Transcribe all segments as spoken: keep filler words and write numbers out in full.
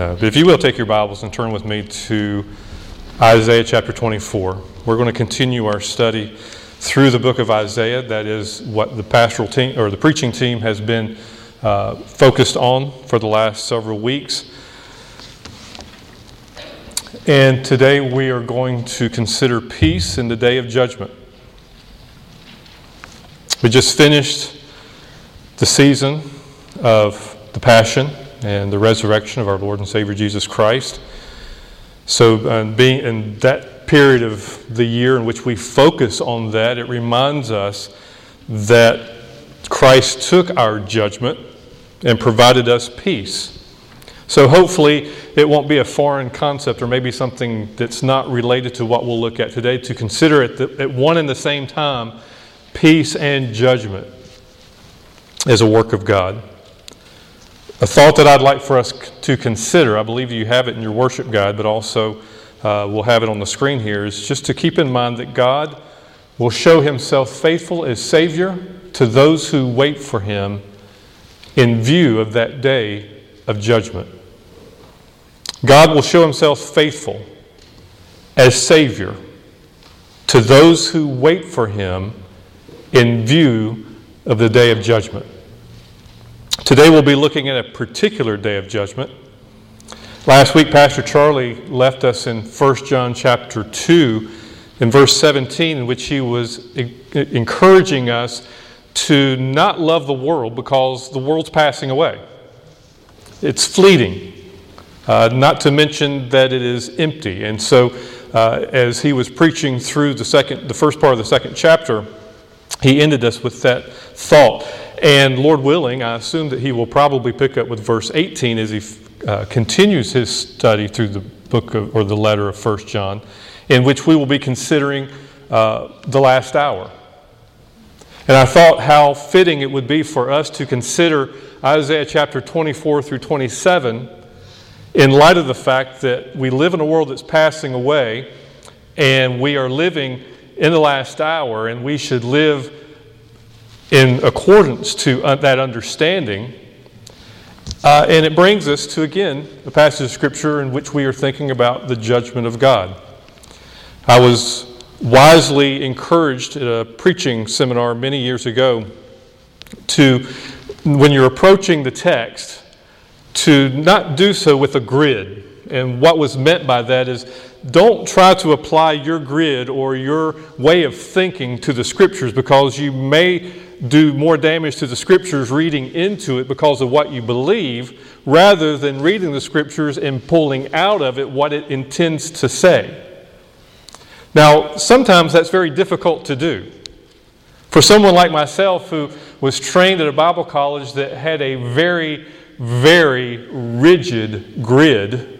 No. But if you will, take your Bibles and turn with me to Isaiah chapter twenty-four. We're going to continue our study through the book of Isaiah. That is what the pastoral team or the preaching team has been uh, focused on for the last several weeks. And today we are going to consider peace in the day of judgment. We just finished the season of the Passion and the resurrection of our Lord and Savior Jesus Christ. So uh, being in that period of the year in which we focus on that, it reminds us that Christ took our judgment and provided us peace. So hopefully it won't be a foreign concept or maybe something that's not related to what we'll look at today, to consider at, the, at one and the same time peace and judgment as a work of God. A thought that I'd like for us to consider, I believe you have it in your worship guide, but also uh, we'll have it on the screen here, is just to keep in mind that God will show himself faithful as Savior to those who wait for him in view of that day of judgment. God will show himself faithful as Savior to those who wait for him in view of the day of judgment. Today we'll be looking at a particular day of judgment. Last week, Pastor Charlie left us in First John chapter two in verse seventeen, in which he was encouraging us to not love the world because the world's passing away. It's fleeting, uh, not to mention that it is empty. And so uh, as he was preaching through the second, the first part of the second chapter, he ended us with that thought. And Lord willing, I assume that he will probably pick up with verse eighteen as he uh, continues his study through the book of, or the letter of First John, in which we will be considering uh, the last hour. And I thought how fitting it would be for us to consider Isaiah chapter twenty-four through twenty-seven in light of the fact that we live in a world that's passing away and we are living in the last hour, and we should live in accordance to that understanding. Uh, and it brings us to, again, a passage of Scripture in which we are thinking about the judgment of God. I was wisely encouraged at a preaching seminar many years ago to, when you're approaching the text, to not do so with a grid. And what was meant by that is, don't try to apply your grid or your way of thinking to the Scriptures, because you may do more damage to the Scriptures reading into it because of what you believe, rather than reading the Scriptures and pulling out of it what it intends to say. Now, sometimes that's very difficult to do. For someone like myself who was trained at a Bible college that had a very, very rigid grid,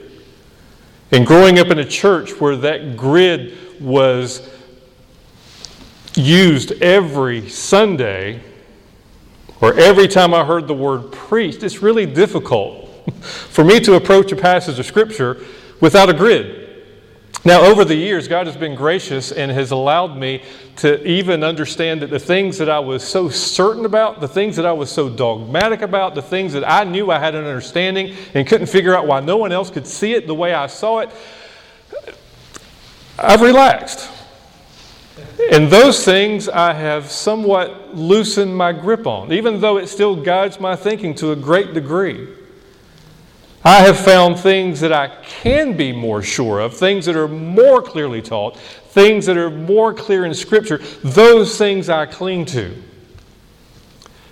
and growing up in a church where that grid was used every Sunday, or every time I heard the word preached, it's really difficult for me to approach a passage of Scripture without a grid. Now, over the years, God has been gracious and has allowed me to even understand that the things that I was so certain about, the things that I was so dogmatic about, the things that I knew I had an understanding and couldn't figure out why no one else could see it the way I saw it, I've relaxed. And those things I have somewhat loosened my grip on, even though it still guides my thinking to a great degree. I have found things that I can be more sure of, things that are more clearly taught, things that are more clear in Scripture. Those things I cling to.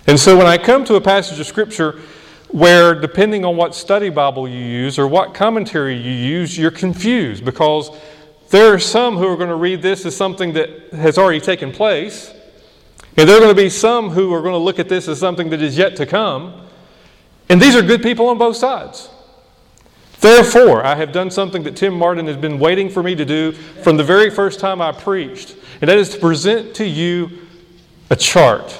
And so when I come to a passage of Scripture where, depending on what study Bible you use or what commentary you use, you're confused, because there are some who are going to read this as something that has already taken place, and there are going to be some who are going to look at this as something that is yet to come. And these are good people on both sides. Therefore, I have done something that Tim Martin has been waiting for me to do from the very first time I preached, and that is to present to you a chart.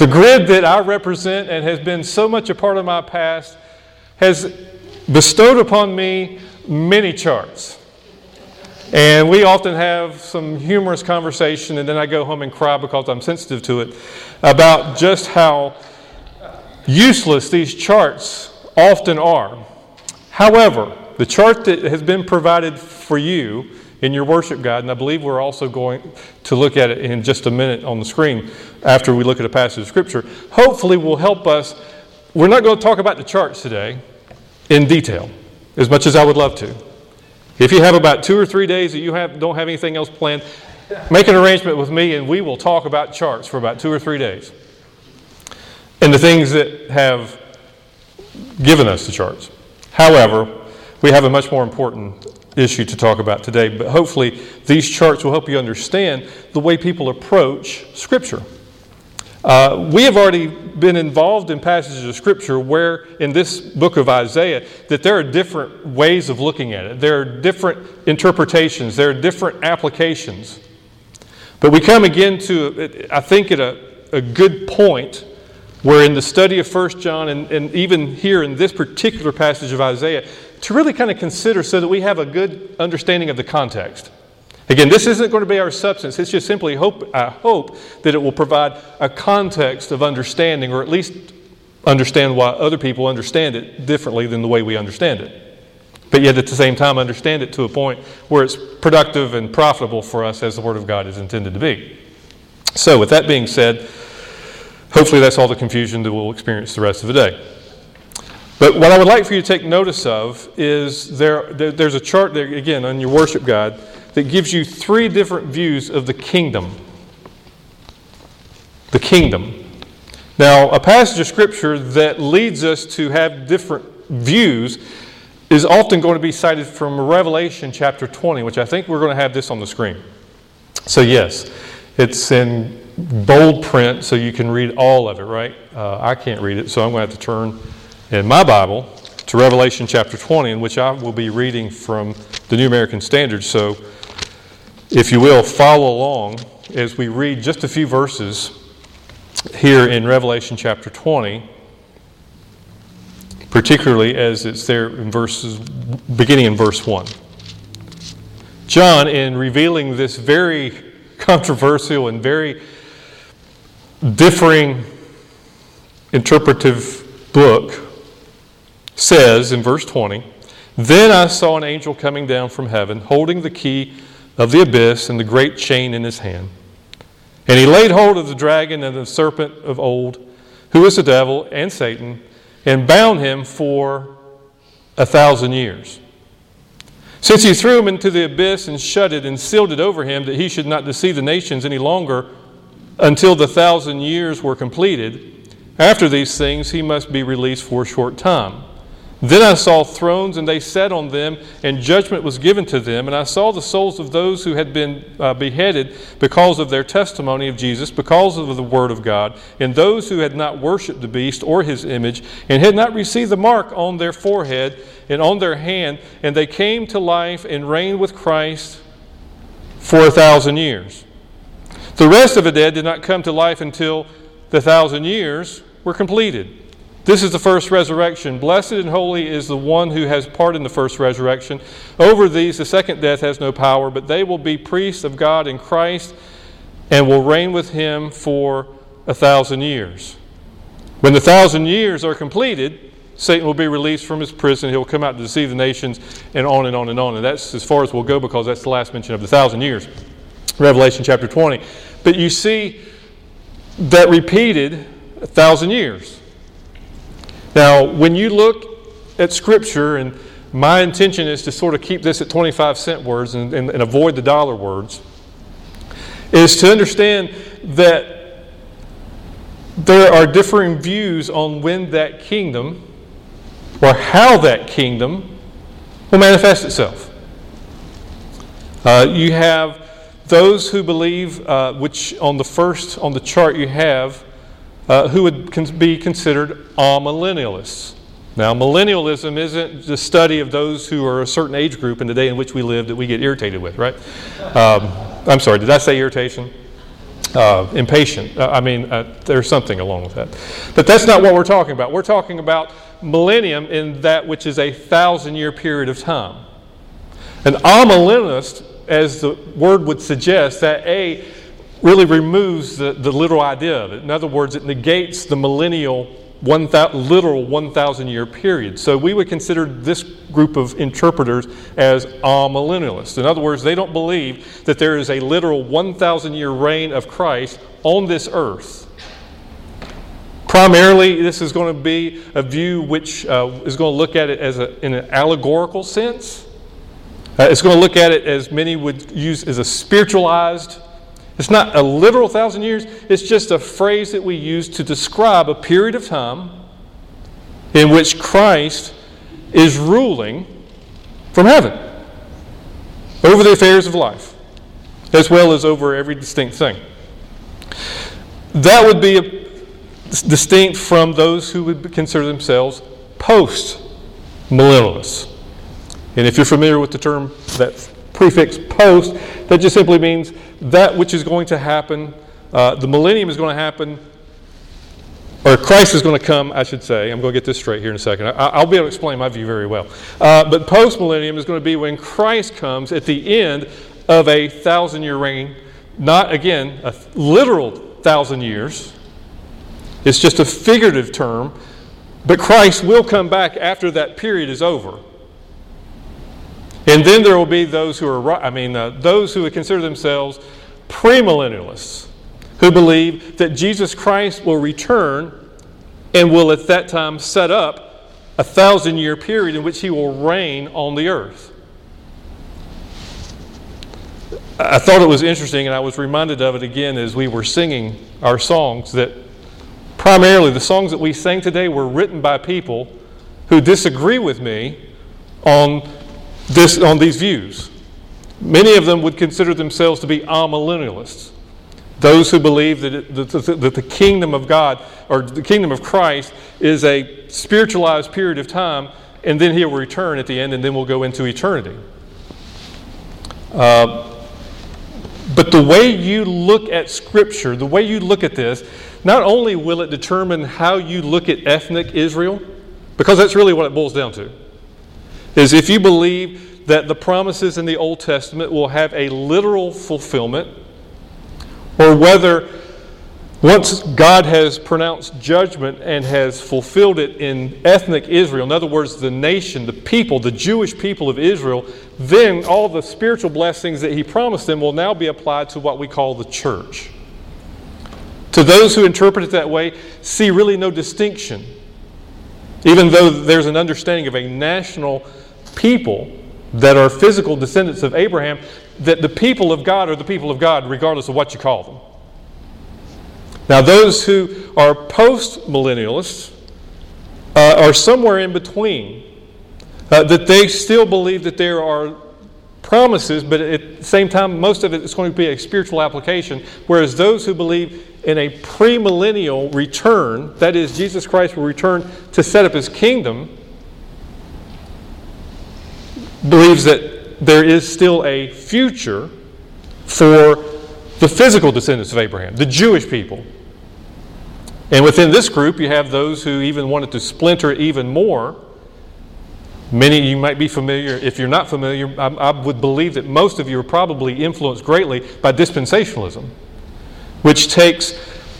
The grid that I represent and has been so much a part of my past has bestowed upon me many charts. And we often have some humorous conversation, and then I go home and cry because I'm sensitive to it, about just how useless these charts often are. However, the chart that has been provided for you in your worship guide, and I believe we're also going to look at it in just a minute on the screen after we look at a passage of Scripture, hopefully will help us. We're not going to talk about the charts today in detail, as much as I would love to. If you have about two or three days that you have, don't have anything else planned, make an arrangement with me and we will talk about charts for about two or three days. And the things that have given us the charts. However, we have a much more important issue to talk about today, but hopefully these charts will help you understand the way people approach Scripture. Uh, we have already been involved in passages of Scripture where, in this book of Isaiah, that there are different ways of looking at it. There are different interpretations. There are different applications. But we come again to, I think, at a, a good point where in the study of First John and, and even here in this particular passage of Isaiah, to really kind of consider so that we have a good understanding of the context. Again, this isn't going to be our substance. It's just simply hope. I hope that it will provide a context of understanding, or at least understand why other people understand it differently than the way we understand it. But yet at the same time, understand it to a point where it's productive and profitable for us as the Word of God is intended to be. So with that being said, hopefully that's all the confusion that we'll experience the rest of the day. But what I would like for you to take notice of is there. there there's a chart there, again, on your worship guide that gives you three different views of the kingdom. The kingdom. Now, a passage of Scripture that leads us to have different views is often going to be cited from Revelation chapter twenty, which I think we're going to have this on the screen. So yes, it's in bold print, so you can read all of it, right? Uh, I can't read it, so I'm going to have to turn in my Bible to Revelation chapter twenty, in which I will be reading from the New American Standard. So if you will, follow along as we read just a few verses here in Revelation chapter twenty, particularly as it's there in verses, beginning in verse one. John, in revealing this very controversial and very differing interpretive book, says in verse twenty, "Then I saw an angel coming down from heaven, holding the key of the abyss and the great chain in his hand. And he laid hold of the dragon and the serpent of old, who is the devil and Satan, and bound him for a thousand years. Since he threw him into the abyss and shut it and sealed it over him, that he should not deceive the nations any longer until the thousand years were completed. After these things, he must be released for a short time. Then I saw thrones, and they sat on them, and judgment was given to them. And I saw the souls of those who had been uh, beheaded because of their testimony of Jesus, because of the word of God, and those who had not worshipped the beast or his image, and had not received the mark on their forehead and on their hand. And they came to life and reigned with Christ for a thousand years. The rest of the dead did not come to life until the thousand years were completed. This is the first resurrection. Blessed and holy is the one who has part in the first resurrection. Over these, the second death has no power, but they will be priests of God in Christ and will reign with him for a thousand years. When the thousand years are completed, Satan will be released from his prison. He will come out to deceive the nations, and on and on and on." And that's as far as we'll go, because that's the last mention of the thousand years. Revelation chapter twenty. But you see that repeated a thousand years. Now, when you look at Scripture, and my intention is to sort of keep this at twenty-five cent words and, and, and avoid the dollar words, is to understand that there are differing views on when that kingdom, or how that kingdom, will manifest itself. Uh, you have those who believe, uh, which on the first, on the chart you have, Uh, who would be considered amillennialists. Now, millennialism isn't the study of those who are a certain age group in the day in which we live that we get irritated with, right? Um, I'm sorry, did I say irritation? Uh, impatient. Uh, I mean, uh, there's something along with that. But that's not what we're talking about. We're talking about millennium in that which is a thousand-year period of time. An amillennialist, as the word would suggest, that a really removes the, the literal idea of it. In other words, it negates the millennial one literal one thousand year period. So we would consider this group of interpreters as amillennialists. In other words, they don't believe that there is a literal one thousand year reign of Christ on this earth. Primarily, this is going to be a view which uh, is going to look at it as a, in an allegorical sense. Uh, it's going to look at it as many would use as a spiritualized. It's not a literal thousand years. It's just a phrase that we use to describe a period of time in which Christ is ruling from heaven over the affairs of life, as well as over every distinct thing. That would be a distinct from those who would consider themselves post-millennialists. And if you're familiar with the term, that prefix post, that just simply means that which is going to happen, uh, the millennium is going to happen, or Christ is going to come, I should say. I'm going to get this straight here in a second. I, I'll be able to explain my view very well. Uh, but post-millennium is going to be when Christ comes at the end of a thousand-year reign, not, again, a literal thousand years. It's just a figurative term, but Christ will come back after that period is over. And then there will be those who are, I mean, uh, those who would consider themselves premillennialists, who believe that Jesus Christ will return and will at that time set up a thousand year period in which he will reign on the earth. I thought it was interesting, and I was reminded of it again as we were singing our songs, that primarily, the songs that we sang today were written by people who disagree with me on this, on these views. Many of them would consider themselves to be amillennialists, those who believe that, it, that, the, that the kingdom of God or the kingdom of Christ is a spiritualized period of time, and then He will return at the end, and then we'll go into eternity. Uh, But the way you look at Scripture, the way you look at this, not only will it determine how you look at ethnic Israel, because that's really what it boils down to, is if you believe that the promises in the Old Testament will have a literal fulfillment, or whether once God has pronounced judgment and has fulfilled it in ethnic Israel, in other words, the nation, the people, the Jewish people of Israel, then all the spiritual blessings that he promised them will now be applied to what we call the church. To those who interpret it that way, see really no distinction, even though there's an understanding of a national people that are physical descendants of Abraham, that the people of God are the people of God regardless of what you call them. Now, those who are post-millennialists uh, are somewhere in between, uh, that they still believe that there are promises, but at the same time, most of it is going to be a spiritual application, whereas those who believe in a premillennial return, that is, Jesus Christ will return to set up his kingdom, believes that there is still a future for the physical descendants of Abraham, the Jewish people. And within this group, you have those who even wanted to splinter even more. Many of you might be familiar. If you're not familiar, I, I would believe that most of you are probably influenced greatly by dispensationalism, which takes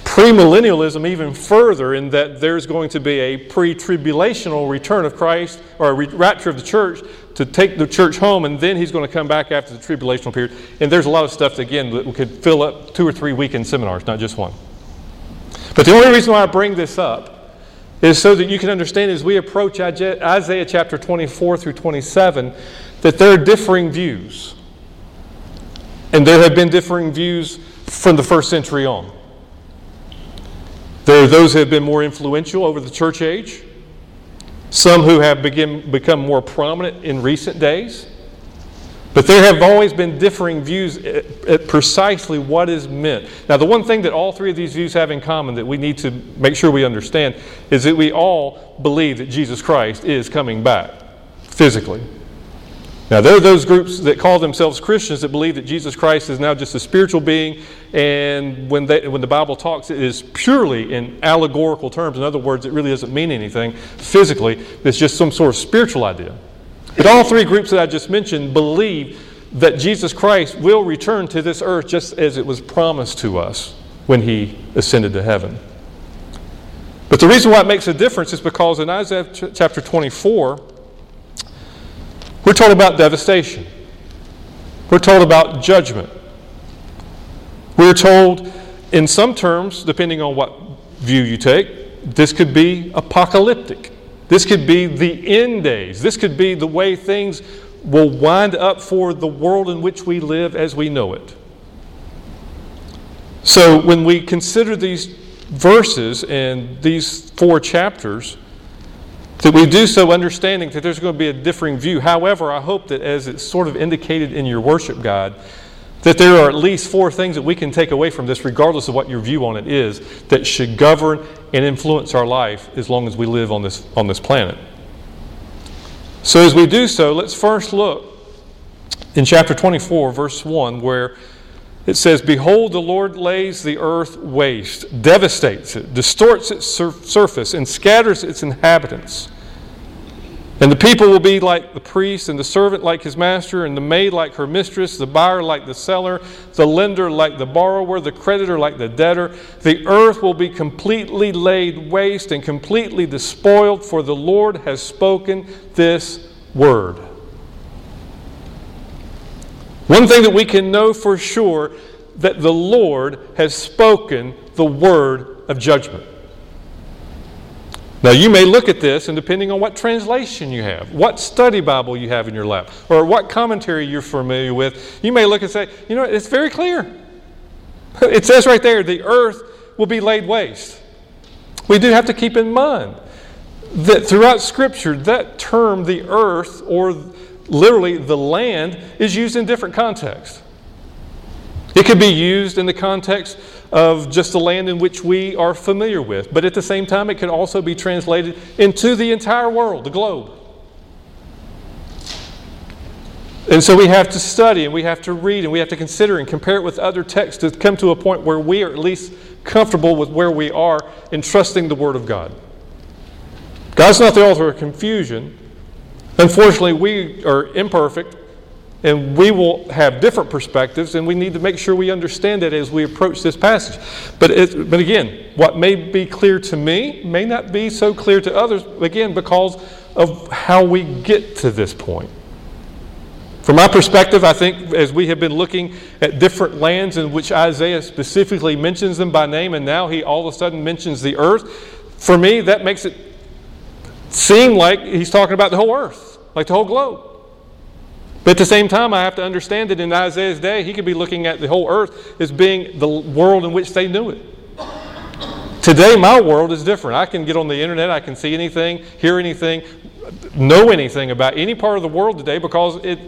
premillennialism even further in that there's going to be a pre-tribulational return of Christ, or a rapture of the church to take the church home, and then he's going to come back after the tribulational period. And there's a lot of stuff, again, that we could fill up two or three weekend seminars, not just one. But the only reason why I bring this up is so that you can understand, as we approach Isaiah chapter twenty-four through twenty-seven, that there are differing views. And there have been differing views from the first century on. There are those who have been more influential over the church age, some who have begin, become more prominent in recent days, but there have always been differing views at, at precisely what is meant. Now, the one thing that all three of these views have in common that we need to make sure we understand is that we all believe that Jesus Christ is coming back physically. Now, there are those groups that call themselves Christians that believe that Jesus Christ is now just a spiritual being, and when they, when the Bible talks, it is purely in allegorical terms. In other words, it really doesn't mean anything physically. It's just some sort of spiritual idea. But all three groups that I just mentioned believe that Jesus Christ will return to this earth just as it was promised to us when he ascended to heaven. But the reason why it makes a difference is because in Isaiah chapter twenty-four, we're told about devastation. We're told about judgment. We're told, in some terms, depending on what view you take, this could be apocalyptic. This could be the end days. This could be the way things will wind up for the world in which we live as we know it. So when we consider these verses and these four chapters, that we do so understanding that there's going to be a differing view. However, I hope that as it's sort of indicated in your worship guide, that there are at least four things that we can take away from this, regardless of what your view on it is, that should govern and influence our life as long as we live on this, on this planet. So as we do so, let's first look in chapter twenty-four, verse one, where it says, "Behold, the Lord lays the earth waste, devastates it, distorts its sur- surface, and scatters its inhabitants. And the people will be like the priest, and the servant like his master, and the maid like her mistress, the buyer like the seller, the lender like the borrower, the creditor like the debtor. The earth will be completely laid waste and completely despoiled, for the Lord has spoken this word." One thing that we can know for sure, that the Lord has spoken the word of judgment. Now you may look at this, and depending on what translation you have, what study Bible you have in your lap, or what commentary you're familiar with, you may look and say, you know, it's very clear. It says right there, the earth will be laid waste. We do have to keep in mind that throughout Scripture, that term, the earth, or literally the land, is used in different contexts. It could be used in the context of just the land in which we are familiar with, but at the same time it can also be translated into the entire world, the globe. And so we have to study, and we have to read, and we have to consider and compare it with other texts to come to a point where we are at least comfortable with where we are in trusting the Word of God. God's not the author of confusion. Unfortunately, we are imperfect, and we will have different perspectives, and we need to make sure we understand that as we approach this passage. But it, but again, what may be clear to me may not be so clear to others, again, because of how we get to this point. From my perspective, I think as we have been looking at different lands in which Isaiah specifically mentions them by name, and now he all of a sudden mentions the earth, for me that makes it seem like he's talking about the whole earth, like the whole globe. But at the same time, I have to understand that in Isaiah's day, he could be looking at the whole earth as being the world in which they knew it. Today, my world is different. I can get on the internet, I can see anything, hear anything, know anything about any part of the world today, because it,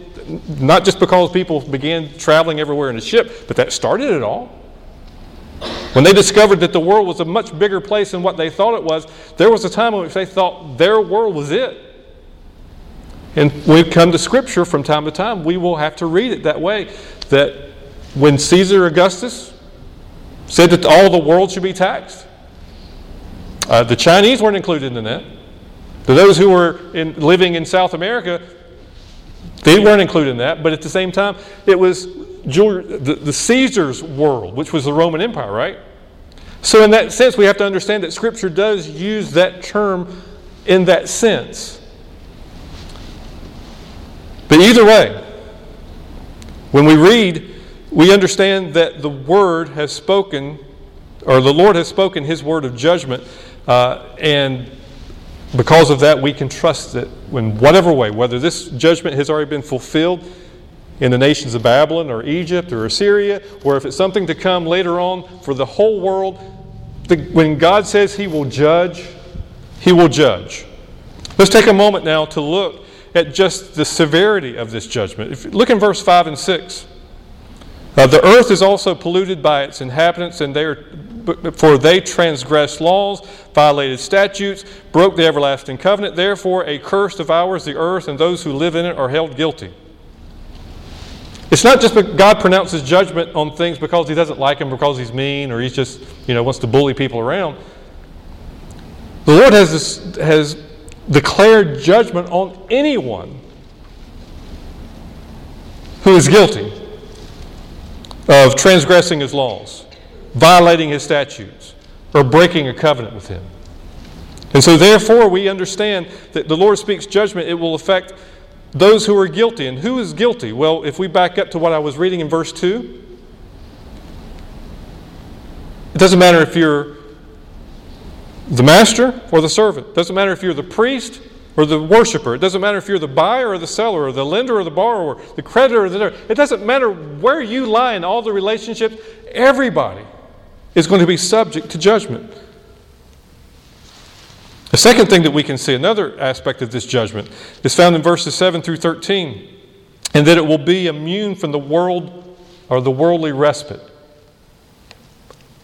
not just because people began traveling everywhere in a ship, but that started it all. When they discovered that the world was a much bigger place than what they thought it was, there was a time in which they thought their world was it. And when we come to Scripture from time to time, we will have to read it that way. That when Caesar Augustus said that all the world should be taxed, uh, the Chinese weren't included in that. To those who were in, living in South America, they weren't included in that. But at the same time, it was George, the, the Caesar's world, which was the Roman Empire, right? So in that sense, we have to understand that Scripture does use that term in that sense. But either way, when we read, we understand that the Word has spoken, or the Lord has spoken His word of judgment, uh, and because of that, we can trust that in whatever way, whether this judgment has already been fulfilled in the nations of Babylon or Egypt or Assyria, or if it's something to come later on for the whole world, the, when God says He will judge, He will judge. Let's take a moment now to look at just the severity of this judgment. If you look in verse five and six. Uh, the earth is also polluted by its inhabitants, and they are, for they transgressed laws, violated statutes, broke the everlasting covenant. Therefore, a curse devours the earth, and those who live in it are held guilty. It's not just that God pronounces judgment on things because He doesn't like them, because He's mean, or He's just, you know, wants to bully people around. The Lord has this, has declared judgment on anyone who is guilty of transgressing His laws, violating His statutes, or breaking a covenant with Him. And so therefore we understand that the Lord speaks judgment. It will affect those who are guilty. And who is guilty? Well, if we back up to what I was reading in verse two, it doesn't matter if you're the master or the servant. It doesn't matter if you're the priest or the worshiper. It doesn't matter if you're the buyer or the seller or the lender or the borrower, the creditor or the debtor. It doesn't matter where you lie in all the relationships. Everybody is going to be subject to judgment. The second thing that we can see, another aspect of this judgment, is found in verses seven through thirteen. And that it will be immune from the world or the worldly respite.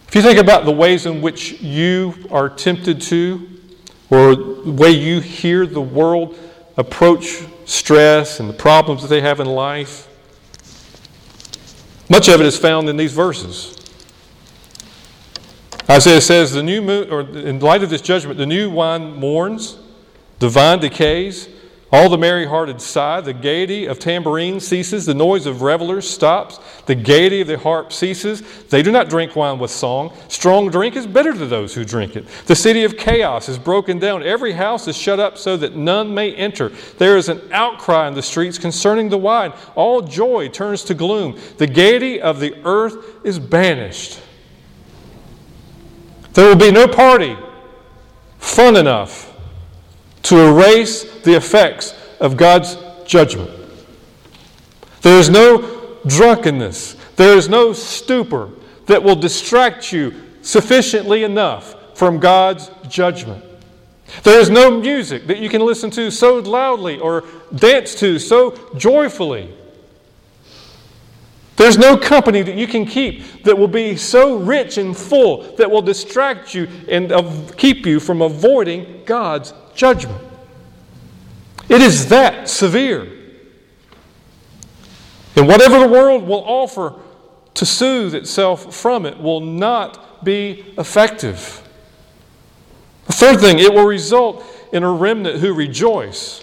If you think about the ways in which you are tempted to, or the way you hear the world approach stress and the problems that they have in life, much of it is found in these verses. Isaiah says, "The new moon, or in light of this judgment, the new wine mourns, the vine decays, all the merry-hearted sigh, the gaiety of tambourines ceases, the noise of revelers stops, the gaiety of the harp ceases. They do not drink wine with song. Strong drink is bitter to those who drink it. The city of chaos is broken down. Every house is shut up so that none may enter. There is an outcry in the streets concerning the wine. All joy turns to gloom. The gaiety of the earth is banished. There will be no party fun enough to erase the effects of God's judgment. There is no drunkenness. There is no stupor that will distract you sufficiently enough from God's judgment. There is no music that you can listen to so loudly or dance to so joyfully. There's no company that you can keep that will be so rich and full that will distract you and keep you from avoiding God's judgment. It is that severe. And whatever the world will offer to soothe itself from it will not be effective. The third thing, it will result in a remnant who rejoice.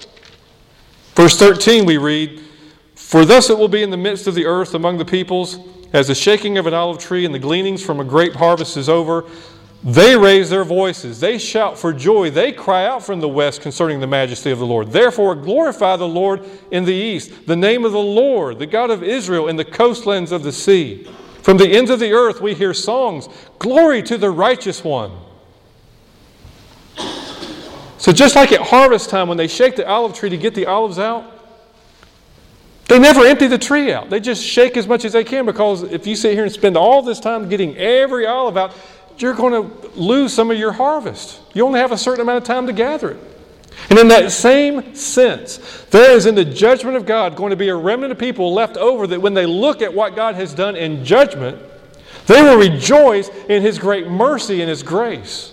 Verse thirteen we read, "For thus it will be in the midst of the earth among the peoples, as the shaking of an olive tree and the gleanings from a grape harvest is over. They raise their voices. They shout for joy. They cry out from the west concerning the majesty of the Lord. Therefore glorify the Lord in the east, the name of the Lord, the God of Israel, in the coastlands of the sea. From the ends of the earth we hear songs. Glory to the righteous one." So just like at harvest time when they shake the olive tree to get the olives out, they never empty the tree out. They just shake as much as they can, because if you sit here and spend all this time getting every olive out, you're going to lose some of your harvest. You only have a certain amount of time to gather it. And in that same sense, there is in the judgment of God going to be a remnant of people left over that when they look at what God has done in judgment, they will rejoice in His great mercy and His grace.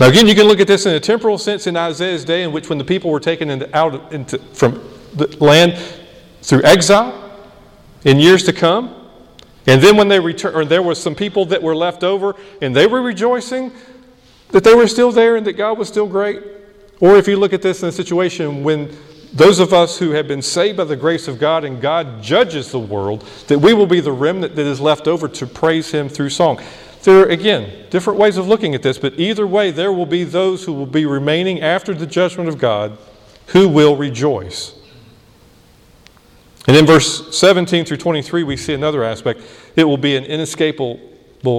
Now again, you can look at this in a temporal sense in Isaiah's day, in which when the people were taken into, out into, from the land through exile, in years to come. And then when they returned, or there were some people that were left over, and they were rejoicing that they were still there and that God was still great. Or if you look at this in a situation when those of us who have been saved by the grace of God and God judges the world, that we will be the remnant that is left over to praise Him through song. There are, again, different ways of looking at this, but either way, there will be those who will be remaining after the judgment of God who will rejoice. And in verse seventeen through twenty-three, we see another aspect. It will be an inescapable,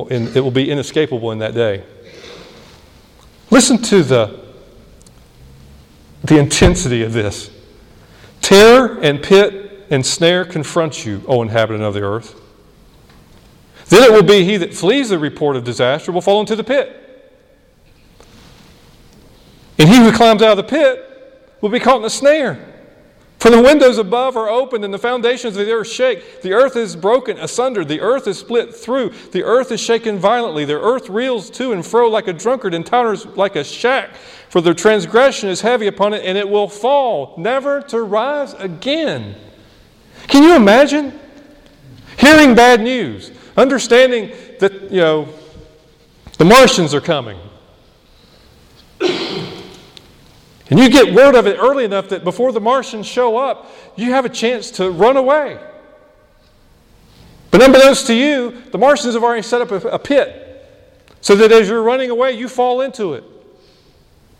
in, it will be inescapable in that day. Listen to the, the intensity of this. Terror and pit and snare confront you, O inhabitant of the earth. Then it will be he that flees the report of disaster will fall into the pit. And he who climbs out of the pit will be caught in a snare. For the windows above are opened and the foundations of the earth shake. The earth is broken asunder. The earth is split through. The earth is shaken violently. The earth reels to and fro like a drunkard and totters like a shack. For their transgression is heavy upon it, and it will fall, never to rise again. Can you imagine? Hearing bad news. Understanding that, you know, the Martians are coming. And you get word of it early enough that before the Martians show up, you have a chance to run away. But unbeknownst to you, the Martians have already set up a, a pit. so that as you're running away, you fall into it.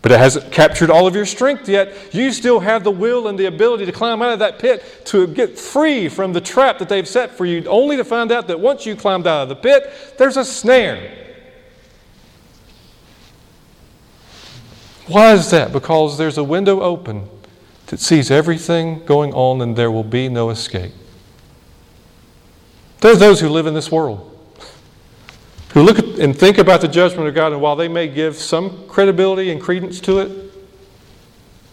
But it hasn't captured all of your strength yet. You still have the will and the ability to climb out of that pit, to get free from the trap that they've set for you, only to find out that once you climbed out of the pit, there's a snare. Why is that? Because there's a window open that sees everything going on, and there will be no escape. There's those who live in this world who look and think about the judgment of God, and while they may give some credibility and credence to it,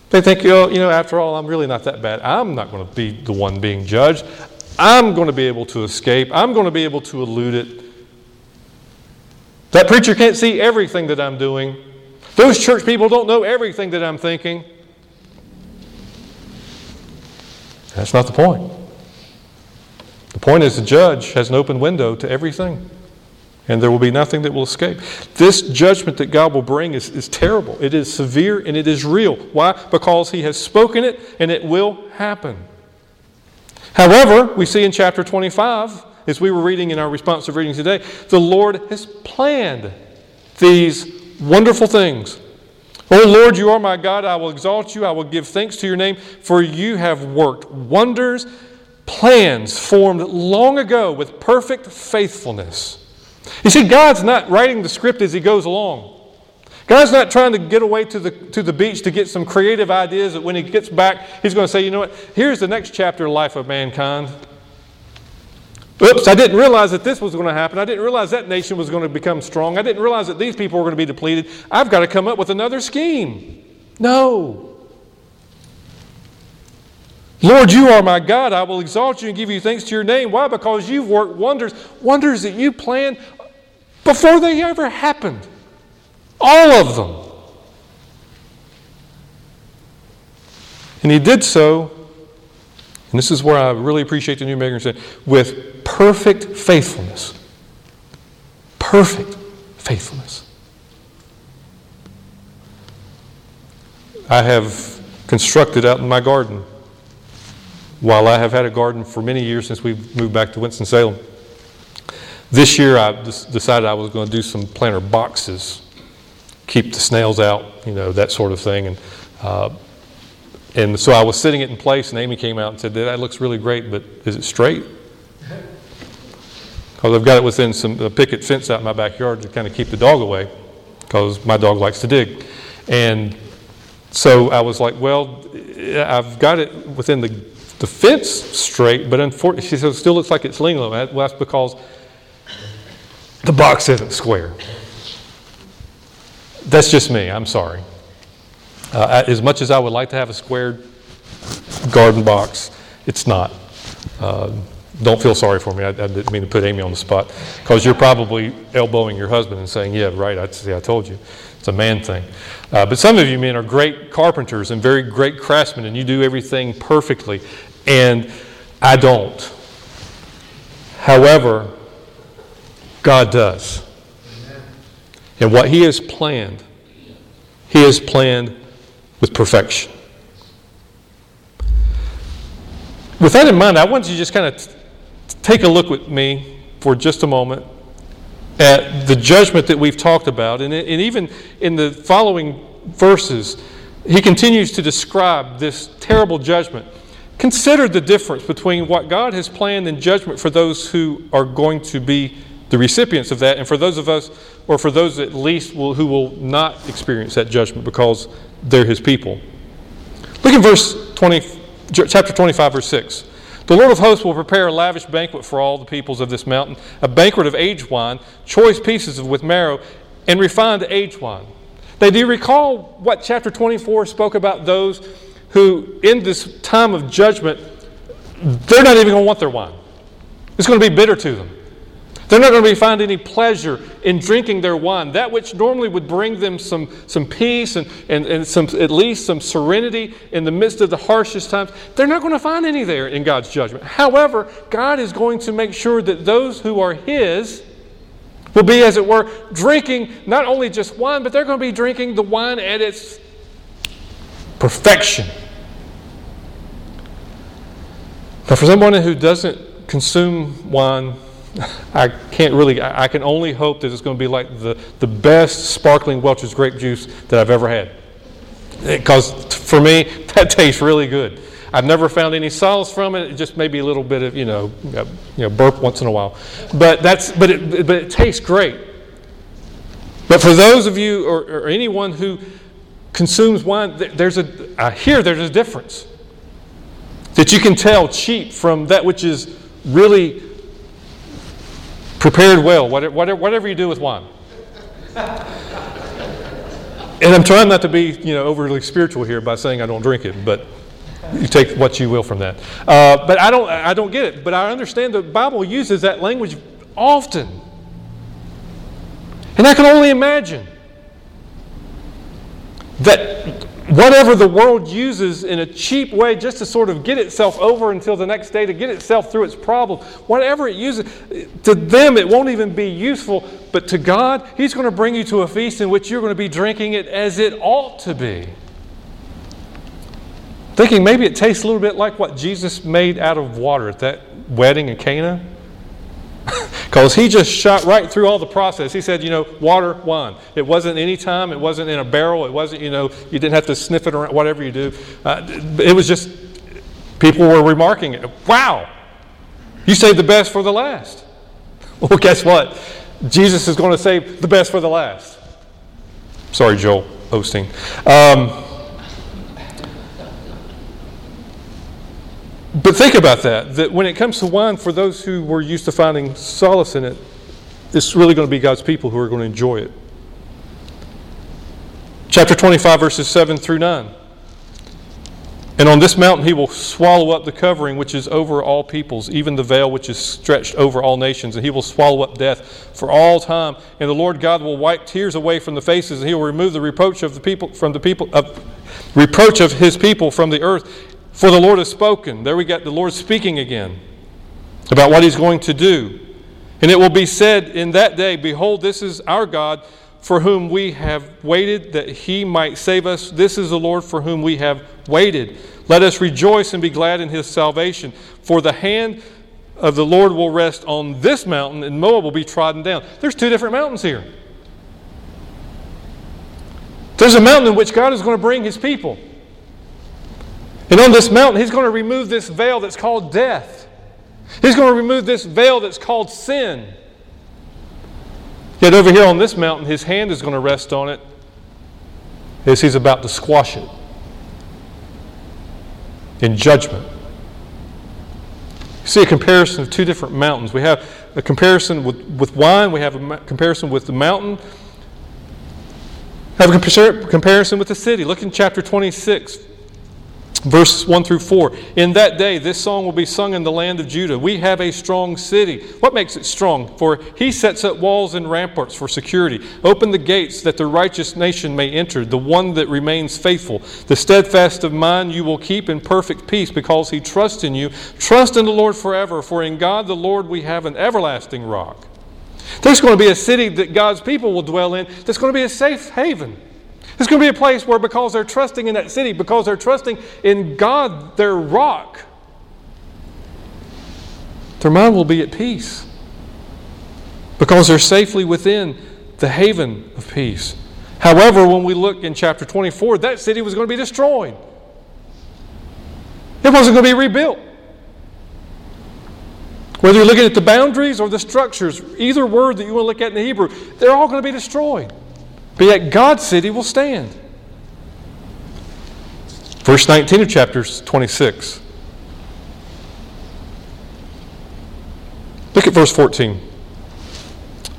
they think, oh, you know, after all, I'm really not that bad. I'm not going to be the one being judged. I'm going to be able to escape. I'm going to be able to elude it. That preacher can't see everything that I'm doing. Those church people don't know everything that I'm thinking. That's not the point. The point is the judge has an open window to everything, and there will be nothing that will escape. This judgment that God will bring is, is terrible. It is severe and it is real. Why? Because He has spoken it and it will happen. However, we see in chapter twenty-five, as we were reading in our responsive readings today, the Lord has planned these wonderful things. O Lord, you are my God. I will exalt you. I will give thanks to your name, for you have worked wonders, plans formed long ago with perfect faithfulness. You see, God's not writing the script as He goes along. God's not trying to get away to the to the beach to get some creative ideas that when He gets back, He's going to say, you know what, here's the next chapter of the life of mankind. Oops, I didn't realize that this was going to happen. I didn't realize that nation was going to become strong. I didn't realize that these people were going to be depleted. I've got to come up with another scheme. No. Lord, you are my God. I will exalt you and give you thanks to your name. Why? Because you've worked wonders, wonders that you planned before they ever happened. All of them. And He did so, and this is where I really appreciate the New American Standard, with perfect faithfulness. Perfect faithfulness. I have constructed out in my garden, while I have had a garden for many years since we've moved back to Winston-Salem, this year I decided I was going to do some planter boxes, keep the snails out, you know, that sort of thing. And uh, and so I was sitting it in place, and Amy came out and said, that looks really great, but is it straight? Because I've got it within some a picket fence out in my backyard to kind of keep the dog away, because my dog likes to dig. And so I was like, well, I've got it within the The fence straight, but unfortunately, she says, it still looks like it's lingering. Well, that's because the box isn't square. That's just me. I'm sorry. Uh, as much as I would like to have a squared garden box, it's not. Uh, don't feel sorry for me. I, I didn't mean to put Amy on the spot, because you're probably elbowing your husband and saying, yeah, right, I, see, I told you. It's a man thing. Uh, but some of you men are great carpenters and very great craftsmen, and you do everything perfectly. And I don't. However, God does. Amen. And what He has planned, He has planned with perfection. With that in mind, I want you to just kind of t- take a look with me for just a moment at the judgment that we've talked about. And, and even in the following verses, he continues to describe this terrible judgment. Consider the difference between what God has planned in judgment for those who are going to be the recipients of that, and for those of us, or for those at least will, who will not experience that judgment because they're his people. Look at verse twenty, chapter twenty-five, verse six. The Lord of hosts will prepare a lavish banquet for all the peoples of this mountain, a banquet of aged wine, choice pieces with marrow, and refined aged wine. Now, do you recall what chapter twenty-four spoke about those who, in this time of judgment, they're not even going to want their wine. It's going to be bitter to them. They're not going to find any pleasure in drinking their wine. That which normally would bring them some, some peace and, and, and some at least some serenity in the midst of the harshest times, they're not going to find any there in God's judgment. However, God is going to make sure that those who are His will be, as it were, drinking not only just wine, but they're going to be drinking the wine at its perfection. Now, for someone who doesn't consume wine I can't really, I can only hope that it's going to be like the, the best sparkling Welch's grape juice that I've ever had. Because for me, that tastes really good. I've never found any solace from it. It just maybe a little bit of, you know, you know, burp once in a while. But that's, but it, but it tastes great. But for those of you or, or anyone who consumes wine, there's a, I hear there's a difference. That you can tell cheap from that which is really prepared well, whatever, whatever you do with wine. And I'm trying not to be, you know, overly spiritual here by saying I don't drink it, but you take what you will from that. Uh, but I don't, I don't get it. But I understand the Bible uses that language often, and I can only imagine that whatever the world uses in a cheap way, just to sort of get itself over until the next day, to get itself through its problem, whatever it uses, to them it won't even be useful. But to God, He's going to bring you to a feast in which you're going to be drinking it as it ought to be. Thinking maybe it tastes a little bit like what Jesus made out of water at that wedding in Cana. Because He just shot right through all the process. He said, you know, water, wine. It wasn't any time. It wasn't in a barrel. It wasn't, you know, you didn't have to sniff it around, whatever you do. Uh, it was just, people were remarking it. Wow, you saved the best for the last. Well, guess what? Jesus is going to save the best for the last. Sorry, Joel Osteen. Um, But think about that, that when it comes to wine, for those who were used to finding solace in it, it's really going to be God's people who are going to enjoy it. Chapter twenty-five, verses seven through nine. And on this mountain He will swallow up the covering which is over all peoples, even the veil which is stretched over all nations. And He will swallow up death for all time. And the Lord God will wipe tears away from the faces, and He will remove the reproach of the people from the people of reproach of His people from the earth. For the Lord has spoken. There we got the Lord speaking again about what He's going to do. And it will be said in that day, behold, this is our God for whom we have waited, that He might save us. This is the Lord for whom we have waited. Let us rejoice and be glad in His salvation. For the hand of the Lord will rest on this mountain, and Moab will be trodden down. There's two different mountains here. There's a mountain in which God is going to bring His people. And on this mountain, He's going to remove this veil that's called death. He's going to remove this veil that's called sin. Yet over here on this mountain, His hand is going to rest on it as He's about to squash it in judgment. You see a comparison of two different mountains. We have a comparison with, with wine. We have a comparison with the mountain. We have a comparison with the city. Look in chapter twenty-six. Verses one through four. In that day, this song will be sung in the land of Judah. We have a strong city. What makes it strong? For He sets up walls and ramparts for security. Open the gates that the righteous nation may enter, the one that remains faithful. The steadfast of mind you will keep in perfect peace because he trusts in you. Trust in the Lord forever, for in God the Lord we have an everlasting rock. There's going to be a city that God's people will dwell in that's going to be a safe haven. It's going to be a place where because they're trusting in that city, because they're trusting in God, their rock, their mind will be at peace. Because they're safely within the haven of peace. However, when we look in chapter twenty-four, that city was going to be destroyed. It wasn't going to be rebuilt. Whether you're looking at the boundaries or the structures, either word that you want to look at in the Hebrew, they're all going to be destroyed. But yet God's city will stand. Verse nineteen of chapter twenty-six. Look at verse fourteen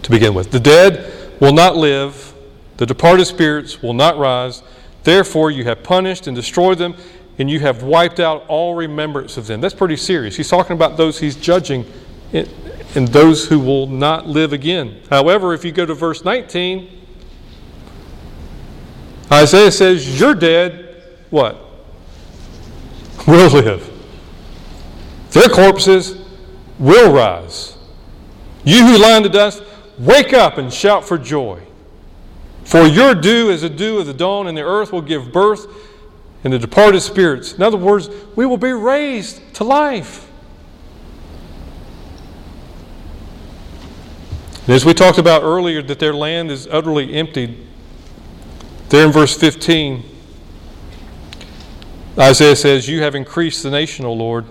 to begin with. The dead will not live, the departed spirits will not rise. Therefore you have punished and destroyed them, and you have wiped out all remembrance of them. That's pretty serious. He's talking about those he's judging and those who will not live again. However, if you go to verse nineteen... Isaiah says, you're dead, what? Will live. Their corpses will rise. You who lie in the dust, wake up and shout for joy. For your dew is the dew of the dawn, and the earth will give birth and the departed spirits. In other words, we will be raised to life. And as we talked about earlier, that their land is utterly emptied. There in verse fifteen, Isaiah says, "You have increased the nation, O Lord.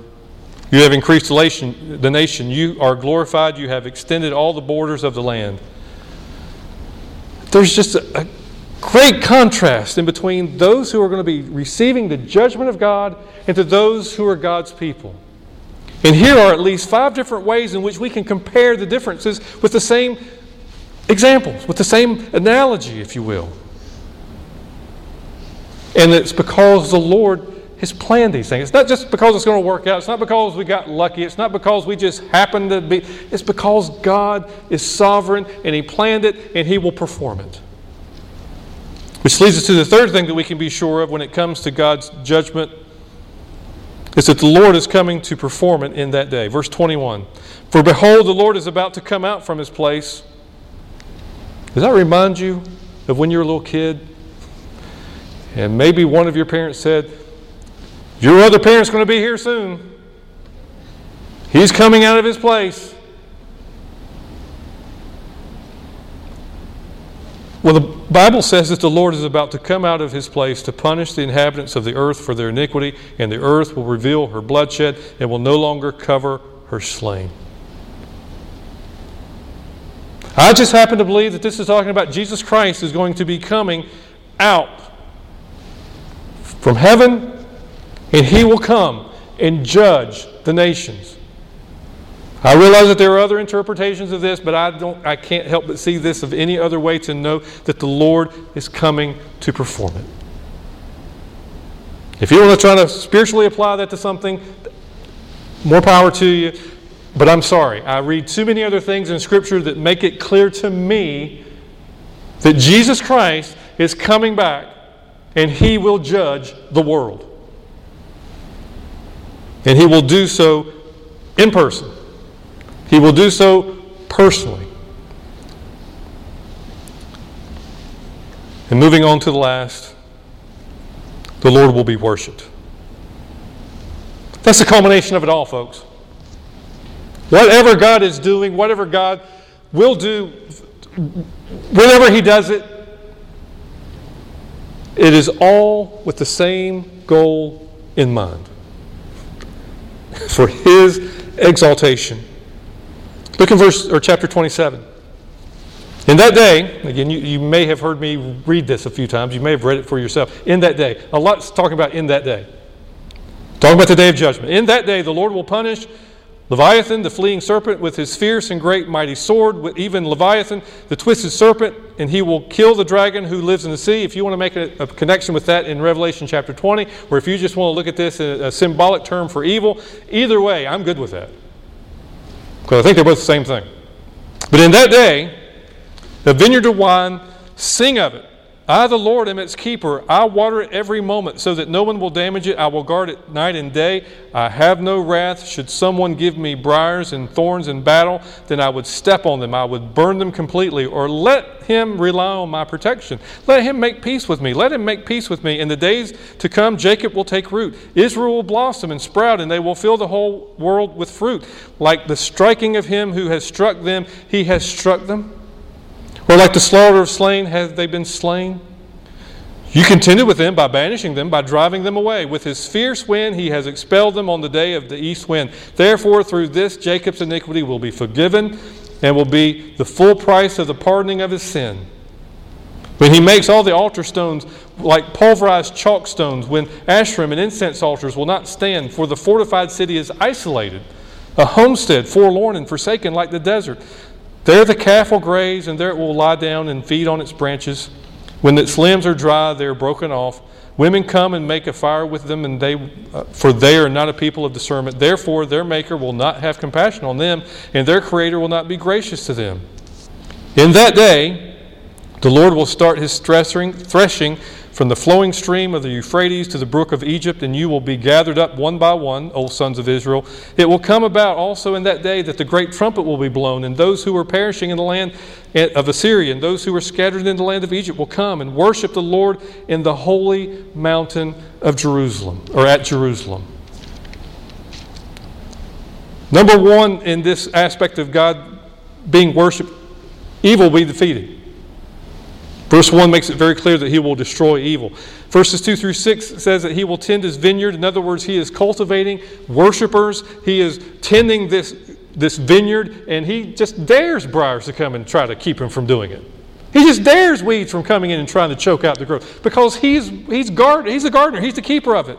You have increased the nation. You are glorified. You have extended all the borders of the land." There's just a, a great contrast in between those who are going to be receiving the judgment of God and to those who are God's people. And here are at least five different ways in which we can compare the differences with the same examples, with the same analogy, if you will. And it's because the Lord has planned these things. It's not just because it's going to work out. It's not because we got lucky. It's not because we just happened to be. It's because God is sovereign and He planned it and He will perform it. Which leads us to the third thing that we can be sure of when it comes to God's judgment, is that the Lord is coming to perform it in that day. Verse twenty-one, "For behold, the Lord is about to come out from His place." Does that remind you of when you were a little kid? And maybe one of your parents said, "Your other parent's going to be here soon. He's coming out of his place." Well, the Bible says that the Lord is about to come out of His place to punish the inhabitants of the earth for their iniquity, and the earth will reveal her bloodshed and will no longer cover her slain. I just happen to believe that this is talking about Jesus Christ is going to be coming out from heaven, and He will come and judge the nations. I realize that there are other interpretations of this, but I don't, I can't help but see this of any other way to know that the Lord is coming to perform it. If you want to try to spiritually apply that to something, more power to you. But I'm sorry, I read too many other things in Scripture that make it clear to me that Jesus Christ is coming back and He will judge the world. And He will do so in person. He will do so personally. And moving on to the last, the Lord will be worshipped. That's the culmination of it all, folks. Whatever God is doing, whatever God will do, whenever He does it, it is all with the same goal in mind. For His exaltation. Look in verse or chapter twenty-seven. "In that day," again, you, you may have heard me read this a few times. You may have read it for yourself. "In that day." A lot's talking about in that day. Talking about the day of judgment. "In that day, the Lord will punish Leviathan, the fleeing serpent, with his fierce and great mighty sword, with even Leviathan, the twisted serpent, and he will kill the dragon who lives in the sea." If you want to make a, a connection with that in Revelation chapter twenty, or if you just want to look at this as a symbolic term for evil, either way, I'm good with that. Because I think they're both the same thing. "But in that day, the vineyard of wine, sing of it. I, the Lord, am its keeper. I water it every moment so that no one will damage it. I will guard it night and day. I have no wrath. Should someone give me briars and thorns in battle, then I would step on them. I would burn them completely. Or let him rely on my protection. Let him make peace with me. Let him make peace with me. In the days to come, Jacob will take root. Israel will blossom and sprout, and they will fill the whole world with fruit. Like the striking of him who has struck them, he has struck them. Or like the slaughter of slain, have they been slain? You contended with them by banishing them, by driving them away. With his fierce wind, he has expelled them on the day of the east wind. Therefore, through this, Jacob's iniquity will be forgiven and will be the full price of the pardoning of his sin. When he makes all the altar stones like pulverized chalk stones, when ashram and incense altars will not stand, for the fortified city is isolated, a homestead forlorn and forsaken like the desert. There the calf will graze, and there it will lie down and feed on its branches. When its limbs are dry, they are broken off. Women come and make a fire with them, and they, uh, for they are not a people of discernment. Therefore, their Maker will not have compassion on them, and their Creator will not be gracious to them. In that day, the Lord will start his threshing, threshing from the flowing stream of the Euphrates to the brook of Egypt, and you will be gathered up one by one, O sons of Israel. It will come about also in that day that the great trumpet will be blown, and those who are perishing in the land of Assyria and those who are scattered in the land of Egypt will come and worship the Lord in the holy mountain of Jerusalem, or at Jerusalem." Number one in this aspect of God being worshipped Evil will be defeated. Verse one makes it very clear that he will destroy evil. Verses two through six says that he will tend his vineyard. In other words, he is cultivating worshipers. He is tending this, this vineyard, and he just dares briars to come and try to keep him from doing it. He just dares weeds from coming in and trying to choke out the growth, because he's, he's, guard, he's the gardener. He's the keeper of it.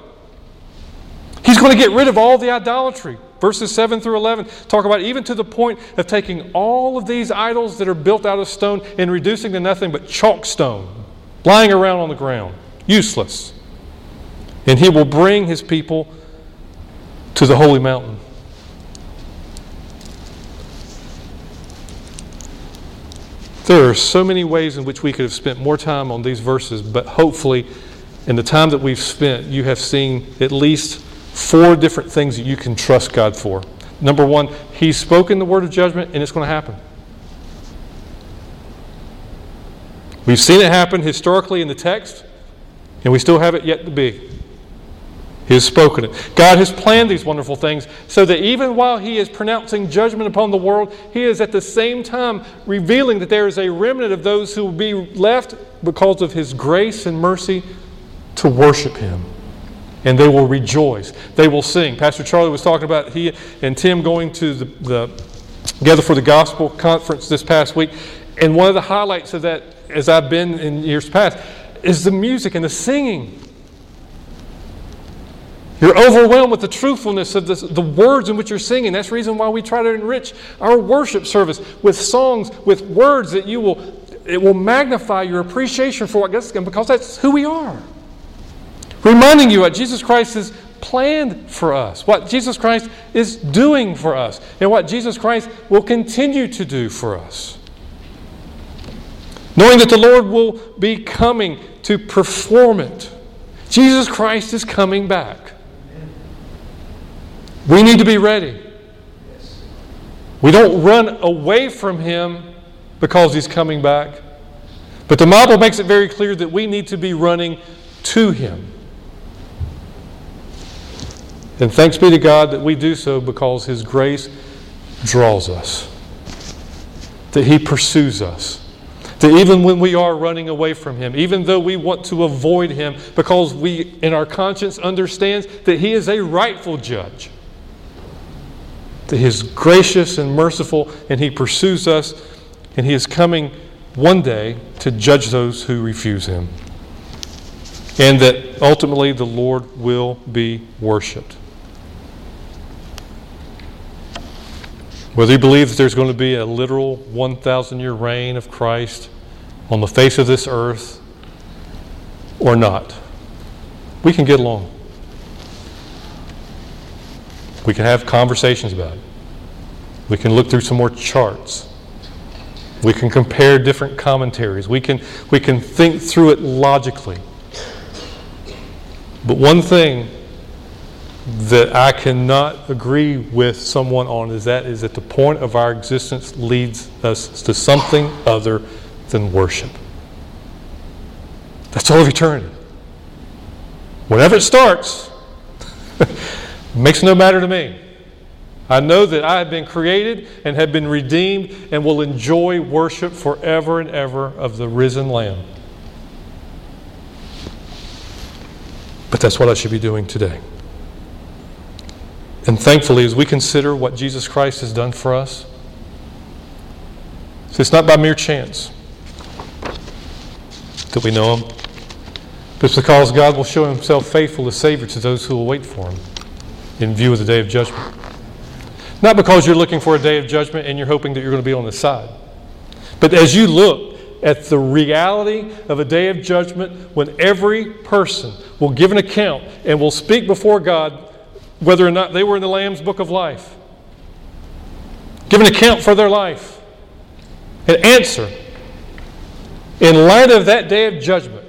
He's going to get rid of all the idolatry. Verses seven through eleven talk about even to the point of taking all of these idols that are built out of stone and reducing to nothing but chalk stone, lying around on the ground, useless. And he will bring his people to the holy mountain. There are so many ways in which we could have spent more time on these verses, but hopefully in the time that we've spent, you have seen at least four different things that you can trust God for. Number one, he's spoken the word of judgment, and it's going to happen. We've seen it happen historically in the text, and we still have it yet to be. He has spoken it. God has planned these wonderful things so that even while he is pronouncing judgment upon the world, he is at the same time revealing that there is a remnant of those who will be left because of his grace and mercy to worship him. And they will rejoice. They will sing. Pastor Charlie was talking about he and Tim going to the, the Gather for the Gospel Conference this past week. And one of the highlights of that, as I've been in years past, is the music and the singing. You're overwhelmed with the truthfulness of this, the words in which you're singing. That's the reason why we try to enrich our worship service with songs, with words that you will, it will magnify your appreciation for what God's done, because that's who we are. Reminding you what Jesus Christ has planned for us, what Jesus Christ is doing for us, and what Jesus Christ will continue to do for us. Knowing that the Lord will be coming to perform it. Jesus Christ is coming back. We need to be ready. We don't run away from him because he's coming back. But the Bible makes it very clear that we need to be running to him. And thanks be to God that we do so, because his grace draws us. That he pursues us. That even when we are running away from him, even though we want to avoid him, because we in our conscience understands that he is a rightful judge. That he is gracious and merciful, and he pursues us, and he is coming one day to judge those who refuse him. And that ultimately the Lord will be worshipped. Whether you believe that there's going to be a literal one thousand year reign of Christ on the face of this earth or not, we can get along. We can have conversations about it. We can look through some more charts. We can compare different commentaries. We can, we can think through it logically. But one thing that I cannot agree with someone on is that is that the point of our existence leads us to something other than worship. That's all of eternity. Whenever it starts, makes no matter to me. I know that I have been created and have been redeemed and will enjoy worship forever and ever of the risen Lamb. But that's what I should be doing today. And thankfully, as we consider what Jesus Christ has done for us, it's not by mere chance that we know him. But it's because God will show himself faithful as Savior to those who will wait for him in view of the day of judgment. Not because you're looking for a day of judgment and you're hoping that you're going to be on the side. But as you look at the reality of a day of judgment when every person will give an account and will speak before God whether or not they were in the Lamb's Book of Life. Give an account for their life. An answer. In light of that day of judgment,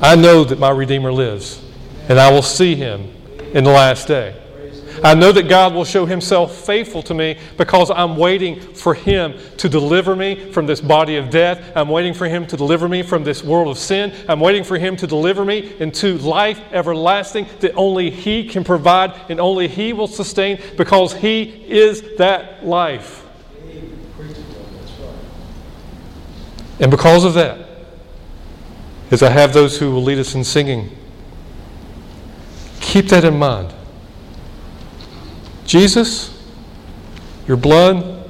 I know that my Redeemer lives, and I will see him in the last day. I know that God will show himself faithful to me, because I'm waiting for him to deliver me from this body of death. I'm waiting for him to deliver me from this world of sin. I'm waiting for him to deliver me into life everlasting that only he can provide and only he will sustain, because he is that life. And because of that, as I have those who will lead us in singing, keep that in mind. Jesus, your blood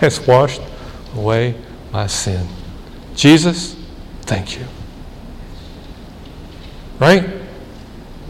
has washed away my sin. Jesus, thank you. Right?